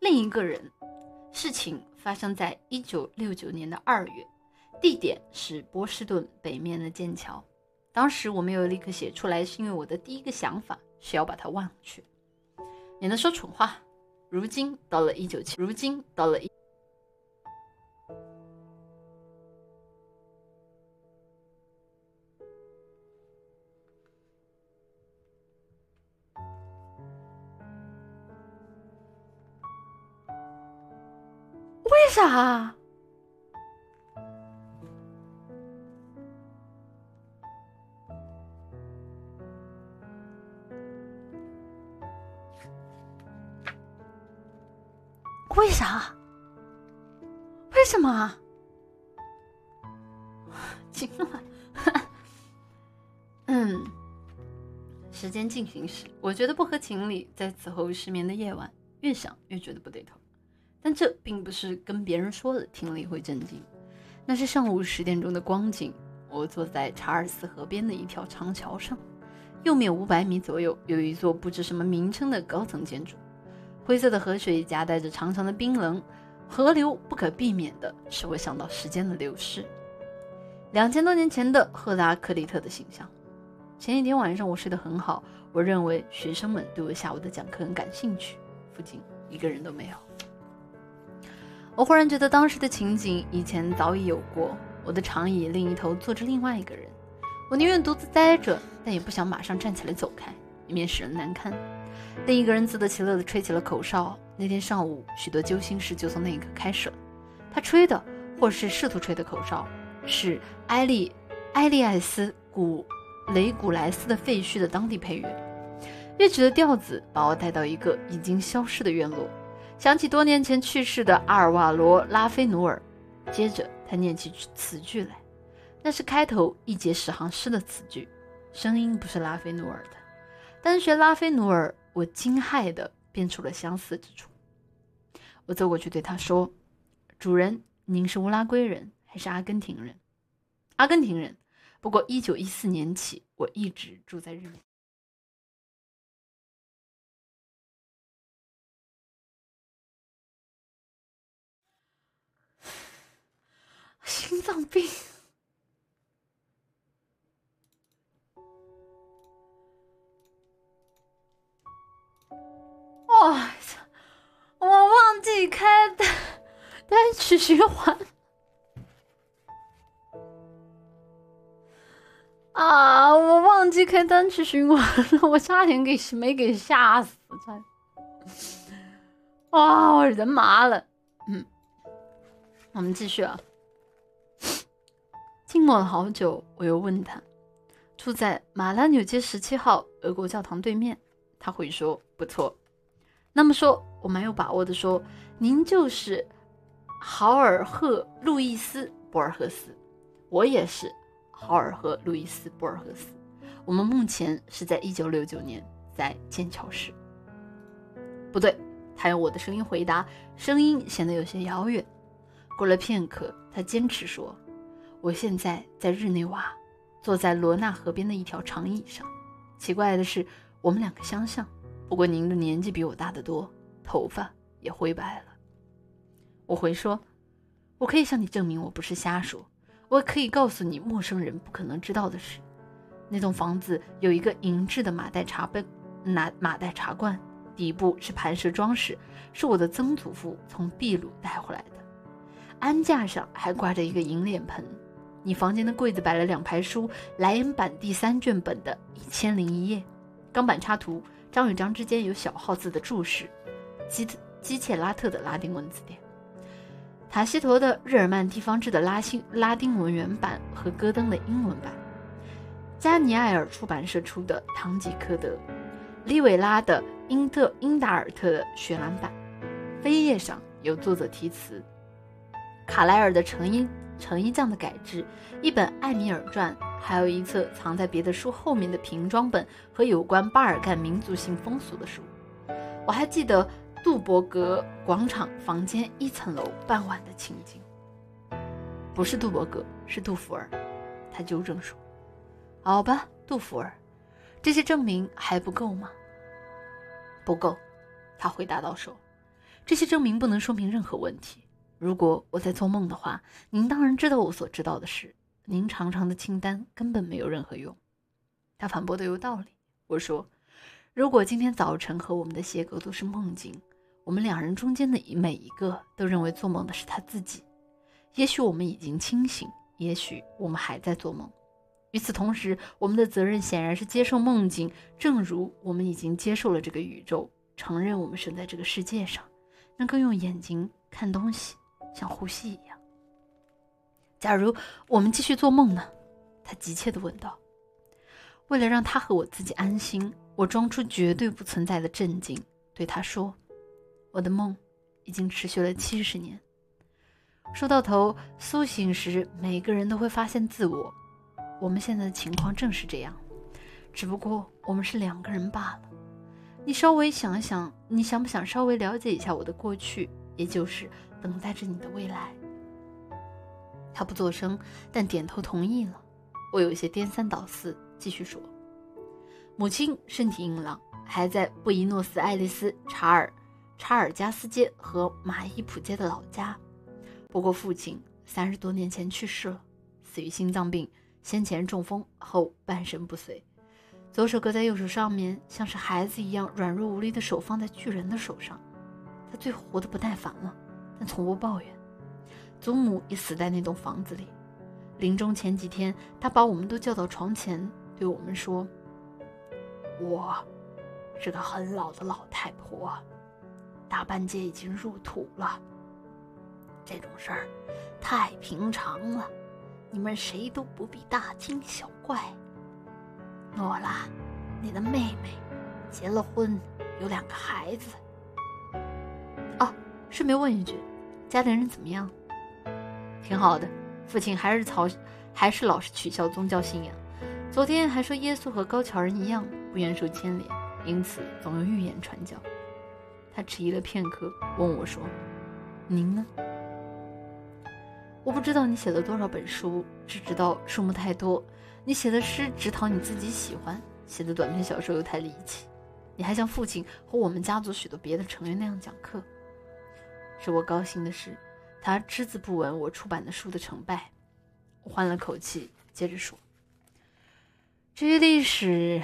另一个人。事情发生在1969年的2月，地点是波士顿北面的剑桥。当时我没有立刻写出来，是因为我的第一个想法是要把它忘却，免得说蠢话。如今到了为啥？为啥？为什么？惊了。时间进行时，我觉得不合情理。在此后失眠的夜晚，越想越觉得不对头。但这并不是跟别人说了听了会震惊，那是上午10点钟的光景。我坐在查尔斯河边的一条长桥上，右面500米左右有一座不知什么名称的高层建筑，灰色的河水夹带着长长的冰冷，河流不可避免的使我想到时间的流逝，2000多年前的赫拉克利特的形象。前一天晚上我睡得很好，我认为学生们对我下午的讲课很感兴趣，附近一个人都没有。我忽然觉得当时的情景以前早已有过，我的长椅另一头坐着另外一个人，我宁愿独自待着，但也不想马上站起来走开，以免使人难堪。另一个人自得其乐地吹起了口哨。那天上午许多揪心事就从那一刻开始了。他吹的或是试图吹的口哨是埃利艾斯古雷古莱斯的废墟的当地配乐，乐曲的调子把我带到一个已经消失的院落，想起多年前去世的阿尔瓦罗·拉菲努尔，接着他念起词句来，那是开头1节10行诗的词句，声音不是拉菲努尔的，但是学拉菲努尔，我惊骇地辨出了相似之处。我走过去对他说：“主人，您是乌拉圭人还是阿根廷人？”“阿根廷人，不过1914年起，我一直住在日本。”心脏病。我忘记开单曲循环啊！我忘记开单曲循环了，我差点没给吓死，哇，我人麻了。我们继续啊。静默了好久，我又问他，住在马拉纽街17号俄国教堂对面。他会说不错。那么说，我蛮有把握的说，您就是豪尔赫·路易斯·博尔赫斯，我也是豪尔赫·路易斯·博尔赫斯。我们目前是在1969年在剑桥市。不对，他用我的声音回答，声音显得有些遥远。过了片刻，他坚持说，我现在在日内瓦，坐在罗纳河边的一条长椅上。奇怪的是，我们两个相像，不过您的年纪比我大得多，头发也灰白了。我回说，我可以向你证明我不是瞎说，我可以告诉你陌生人不可能知道的事。那栋房子有一个银质的马黛茶罐，底部是盘石装饰，是我的曾祖父从秘鲁带回来的。鞍架上还挂着一个银脸盆。你房间的柜子摆了2排书，莱恩版第3卷本的1001夜，钢版插图，章与章之间有小号字的注释，基切拉特的拉丁文字典，塔西佗的日耳曼地方志的拉丁文原版和戈登的英文版，加尼埃尔出版社出的堂吉诃德，利维拉的英达尔特的雪兰版，扉页上有作者题词，卡莱尔的成衣匠的改制，一本艾米尔传，还有一册藏在别的书后面的瓶装本和有关巴尔干民族性风俗的书。我还记得杜伯格广场房间1层楼傍晚的情景。不是杜伯格，是杜福尔，他纠正说。好吧，杜福尔，这些证明还不够吗？不够，他回答道说。这些证明不能说明任何问题。如果我在做梦的话，您当然知道我所知道的事。您长长的清单根本没有任何用。”他反驳得有道理。我说，如果今天早晨和我们的邪格都是梦境，我们两人中间的每一个都认为做梦的是他自己。也许我们已经清醒，也许我们还在做梦。与此同时，我们的责任显然是接受梦境，正如我们已经接受了这个宇宙，承认我们生在这个世界上，能够用眼睛看东西，像呼吸一样。假如我们继续做梦呢？他急切地问道。为了让他和我自己安心，我装出绝对不存在的镇静，对他说，我的梦已经持续了70年。说到头，苏醒时每个人都会发现自我。我们现在的情况正是这样，只不过我们是两个人罢了。你稍微想一想，你想不想稍微了解一下我的过去，也就是等待着你的未来？他不作声，但点头同意了。我有些颠三倒四，继续说，母亲身体硬朗，还在布宜诺斯艾利斯查尔加斯街和马伊普街的老家。不过父亲30多年前去世了，死于心脏病，先前中风后半身不遂，左手搁在右手上面，像是孩子一样软弱无力的手放在巨人的手上。他最后活得不耐烦了，但从不抱怨。祖母也死在那栋房子里。临终前几天，他把我们都叫到床前，对我们说，我是个很老的老太婆，大半截已经入土了。这种事儿太平常了，你们谁都不必大惊小怪。诺拉，你的妹妹结了婚，有2个孩子。哦，顺便问一句，家里人怎么样？挺好的，父亲还是老是取消宗教信仰，昨天还说耶稣和高桥人一样不愿受牵连，因此总用预言传教。他迟疑了片刻，问我说，您呢？我不知道你写了多少本书，只知道数目太多。你写的诗只讨你自己喜欢，写的短篇小说又太离奇。你还像父亲和我们家族许多别的成员那样讲课。使我高兴的是，他只字不闻我出版的书的成败。我换了口气，接着说，至于历史，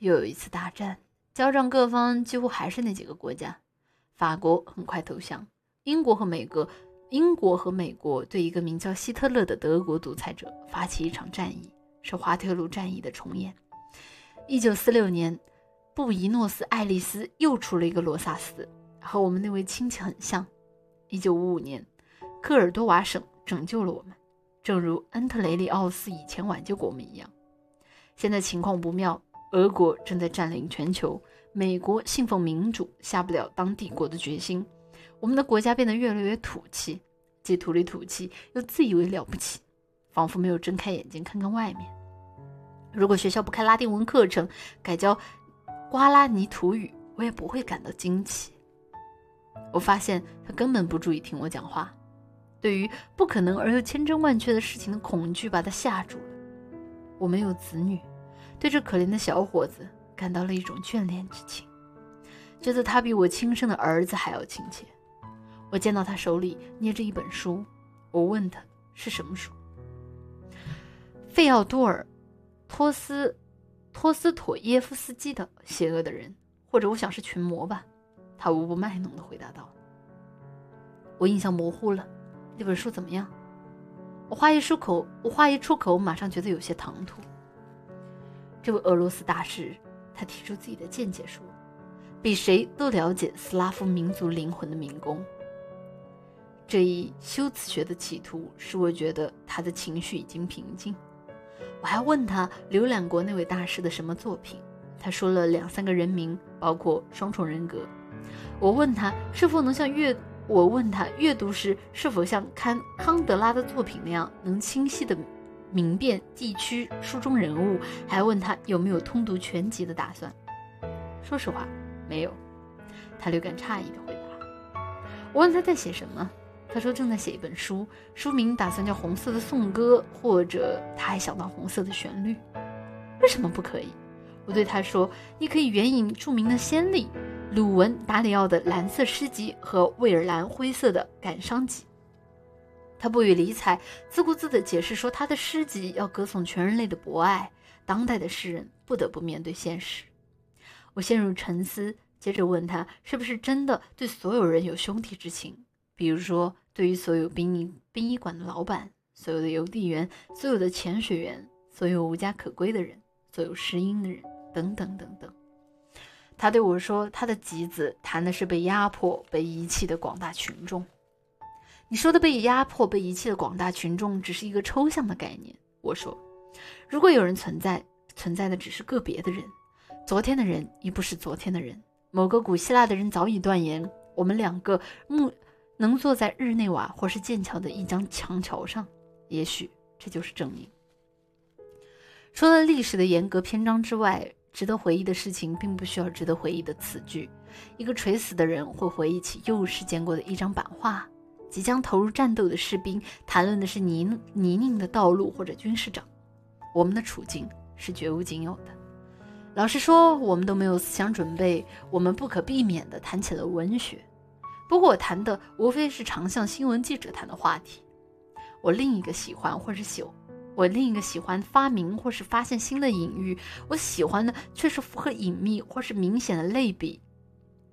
又有一次大战，交战各方几乎还是那几个国家。法国很快投降，英国和美国对一个名叫希特勒的德国独裁者发起一场战役，是滑铁卢战役的重演。1946年，布宜诺斯艾利斯又出了一个罗萨斯，和我们那位亲戚很像。1955年，科尔多瓦省拯救了我们，正如恩特雷利奥斯以前挽救过我们一样。现在情况不妙，俄国正在占领全球，美国信奉民主，下不了当帝国的决心。我们的国家变得越来越土气，既土里土气，又自以为了不起，仿佛没有睁开眼睛看看外面。如果学校不开拉丁文课程，改教瓜拉尼土语，我也不会感到惊奇。我发现他根本不注意听我讲话，对于不可能而又千真万确的事情的恐惧把他吓住了。我没有子女，对这可怜的小伙子感到了一种眷恋之情，觉得他比我亲生的儿子还要亲切。我见到他手里捏着一本书，我问他是什么书。费奥多尔·托斯妥耶夫斯基的《邪恶的人》，或者我想是群魔吧，他无不卖弄地回答道。我印象模糊了，那本书怎么样？我话一出口马上觉得有些唐突。这位俄罗斯大师，他提出自己的见解说，比谁都了解斯拉夫民族灵魂的民工。这一修辞学的企图使我觉得他的情绪已经平静。我还问他浏览过那位大师的什么作品，他说了2-3个人名，包括双重人格。我问他阅读时是否像康德拉的作品那样能清晰地明辨地区书中人物，还问他有没有通读全集的打算。说实话，没有，他略感诧异地回答。我问他在写什么，他说正在写一本书，书名打算叫《红色的颂歌》，或者他还想到《红色的旋律》。为什么不可以？我对他说，你可以援引著名的先例，鲁文达里奥的蓝色诗集和魏尔兰灰色的感伤集。他不予理睬，自顾自地解释说他的诗集要歌颂全人类的博爱，当代的诗人不得不面对现实。我陷入沉思，接着问他是不是真的对所有人有兄弟之情，比如说对于所有殡仪馆的老板，所有的邮递员，所有的潜水员，所有无家可归的人，所有失音的人，等等等等。他对我说，他的集子谈的是被压迫被遗弃的广大群众。你说的被压迫被遗弃的广大群众只是一个抽象的概念，我说如果有人存在的只是个别的人，昨天的人已不是昨天的人。某个古希腊的人早已断言，我们两个能坐在日内瓦或是剑桥的一张墙桥上，也许这就是证明。除了历史的严格篇章之外，值得回忆的事情并不需要值得回忆的词句。一个垂死的人会回忆起幼时见过的一张版画，即将投入战斗的士兵谈论的是泥泞的道路或者军士长。我们的处境是绝无仅有的。老实说，我们都没有思想准备，我们不可避免地谈起了文学。不过我谈的无非是常向新闻记者谈的话题。我另一个喜欢发明或是发现新的隐喻，我喜欢的却是符合隐秘或是明显的类比，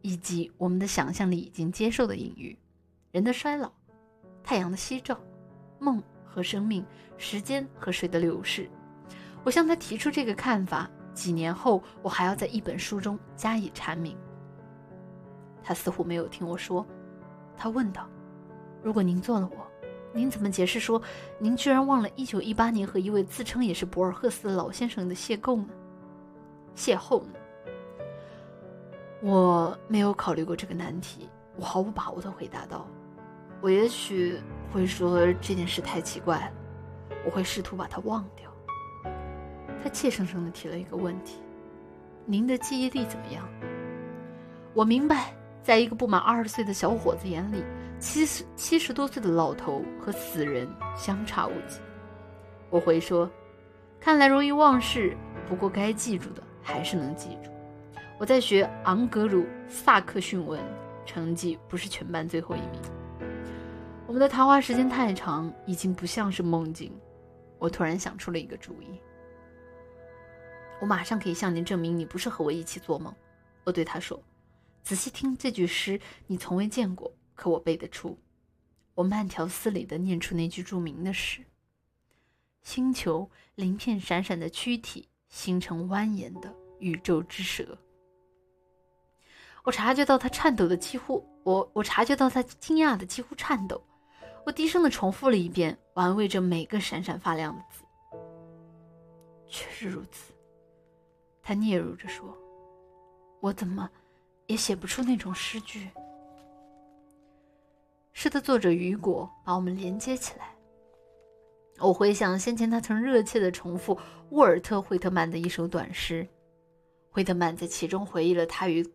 以及我们的想象力已经接受的隐喻。人的衰老，太阳的夕照，梦和生命，时间和水的流逝。我向他提出这个看法，几年后我还要在一本书中加以阐明。他似乎没有听我说，他问道，如果您做了我，您怎么解释说您居然忘了1918年和一位自称也是博尔赫斯的老先生的邂逅呢？我没有考虑过这个难题，我毫无把握地回答道，我也许会说这件事太奇怪了，我会试图把它忘掉。他怯生生地提了一个问题，您的记忆力怎么样？我明白，在一个不满20岁的小伙子眼里，七十多岁的老头和死人相差无几。我回说，看来容易忘事，不过该记住的还是能记住。我在学昂格鲁萨克逊文，成绩不是全班最后一名。我们的谈话时间太长，已经不像是梦境。我突然想出了一个主意，我马上可以向您证明你不是和我一起做梦。我对他说，仔细听这句诗，你从未见过，可我背得出。我慢条斯理地念出那句著名的诗，星球，鳞片闪闪的躯体，形成蜿蜒的宇宙之蛇。我察觉到他惊讶的几乎颤抖。我低声地重复了一遍，玩味着每个闪闪发亮的字。确实如此，他嗫嚅着说，我怎么也写不出那种诗句。诗的作者雨果把我们连接起来。我回想先前他曾热切地重复沃尔特·惠特曼的一首短诗，惠特曼在其中回忆了他与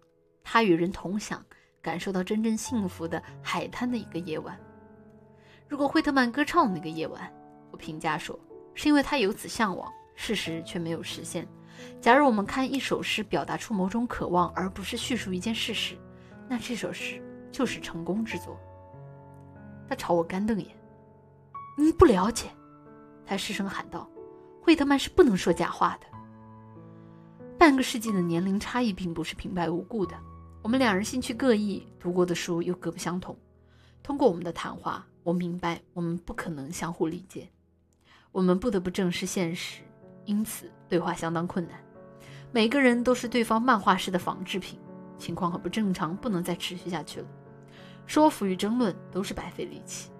人同享，感受到真正幸福的海滩的一个夜晚。如果惠特曼歌唱那个夜晚，我评价说，是因为他有此向往，事实却没有实现。假如我们看一首诗表达出某种渴望，而不是叙述一件事实，那这首诗就是成功之作。他朝我干瞪眼，您不了解，他失声喊道，惠特曼是不能说假话的。半个世纪的年龄差异并不是平白无故的，我们两人兴趣各异，读过的书又各不相同。通过我们的谈话，我明白我们不可能相互理解，我们不得不正视现实，因此对话相当困难。每个人都是对方漫画式的仿制品，情况很不正常，不能再持续下去了。说服与争论都是白费力气，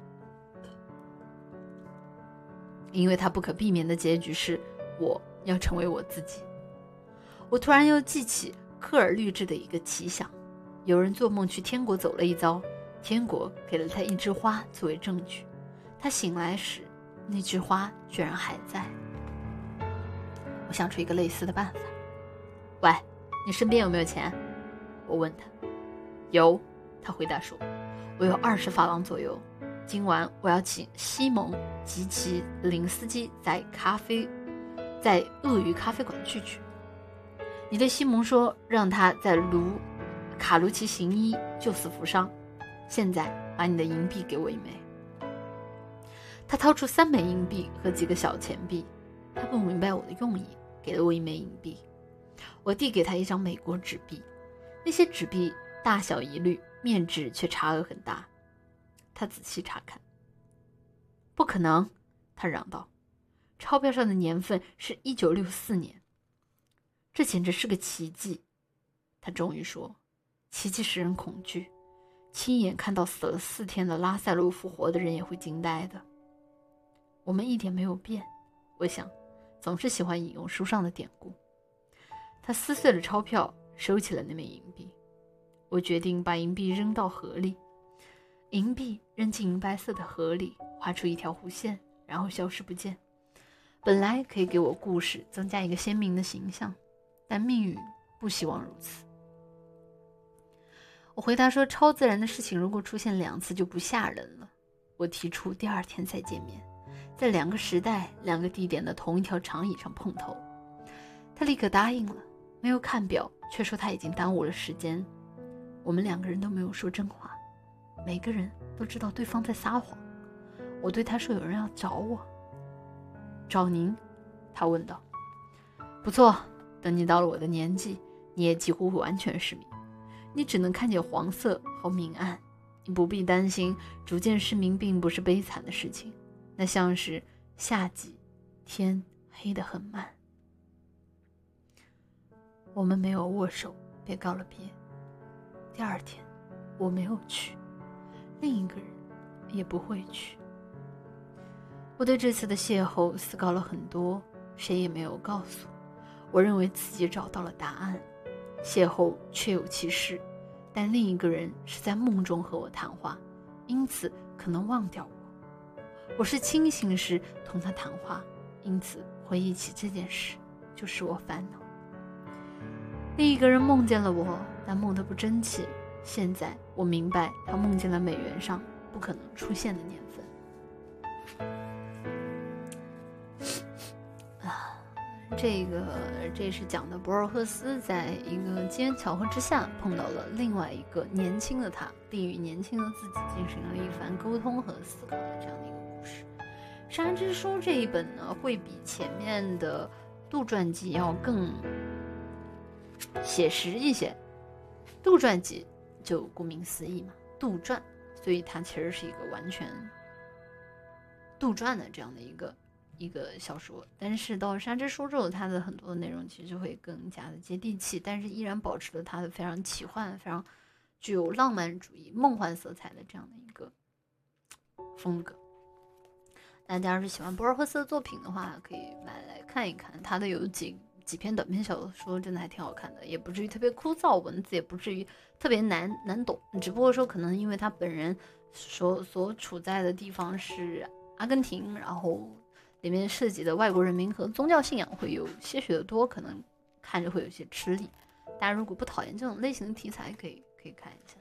因为它不可避免的结局是我要成为我自己。我突然又记起科尔律治的一个奇想，有人做梦去天国走了一遭，天国给了他一枝花作为证据，他醒来时那枝花居然还在。我想出一个类似的办法。喂，你身边有没有钱？我问他。有，他回答说，我有20法郎左右。今晚我要请西蒙及其林斯基在鳄鱼咖啡馆聚聚。你对西蒙说，让他在卢卡卢奇行医，救死扶伤，现在把你的银币给我一枚。他掏出3枚硬币和几个小钱币，他不明白我的用意，给了我1枚银币。我递给他一张美国纸币，那些纸币大小一律，面值却差额很大。他仔细查看。不可能，他嚷道，钞票上的年份是1964年。这简直是个奇迹，他终于说，奇迹使人恐惧，亲眼看到死了4天的拉塞罗复活的人也会惊呆的。我们一点没有变，我想，总是喜欢引用书上的典故。他撕碎了钞票，收起了那枚银币。我决定把银币扔到河里，银币扔进银白色的河里，画出一条弧线，然后消失不见。本来可以给我故事增加一个鲜明的形象，但命运不希望如此。我回答说，超自然的事情如果出现2次就不吓人了。我提出第2天再见面，在2个时代、2个地点的同一条长椅上碰头。他立刻答应了，没有看表，却说他已经耽误了时间。我们2个人都没有说真话，每个人都知道对方在撒谎。我对他说，有人要找我。找您？他问道。不错，等你到了我的年纪，你也几乎完全失明，你只能看见黄色和明暗。你不必担心，逐渐失明并不是悲惨的事情，那像是夏季，天黑得很慢。我们没有握手，便告了别。第2天，我没有去，另一个人也不会去。我对这次的邂逅思考了很多，谁也没有告诉我。我认为自己找到了答案，邂逅确有其事，但另一个人是在梦中和我谈话，因此可能忘掉我。我是清醒时同他谈话，因此回忆起这件事就使我烦恼。另一个人梦见了我，但梦得不真切。现在我明白，他梦见了美元上不可能出现的年份。这是讲的博尔赫斯在一个机缘巧合之下碰到了另外一个年轻的他，并与年轻的自己进行了一番沟通和思考的这样的一个故事。《山之书》这一本呢，会比前面的杜撰集要更写实一些。杜撰集就顾名思义嘛，杜撰，所以它其实是一个完全杜撰的这样的一个小说。但是到《山之书》之后，它的很多内容其实会更加的接地气，但是依然保持了它的非常奇幻、非常具有浪漫主义、梦幻色彩的这样的一个风格。大家要是喜欢博尔赫斯的作品的话，可以买来看一看。他的有几篇短篇小说真的还挺好看的，也不至于特别枯燥，文字也不至于特别难懂。只不过说，可能因为他本人所处在的地方是阿根廷，然后里面涉及的外国人民和宗教信仰会有些许的多，可能看着会有些吃力。大家如果不讨厌这种类型的题材，可以看一下。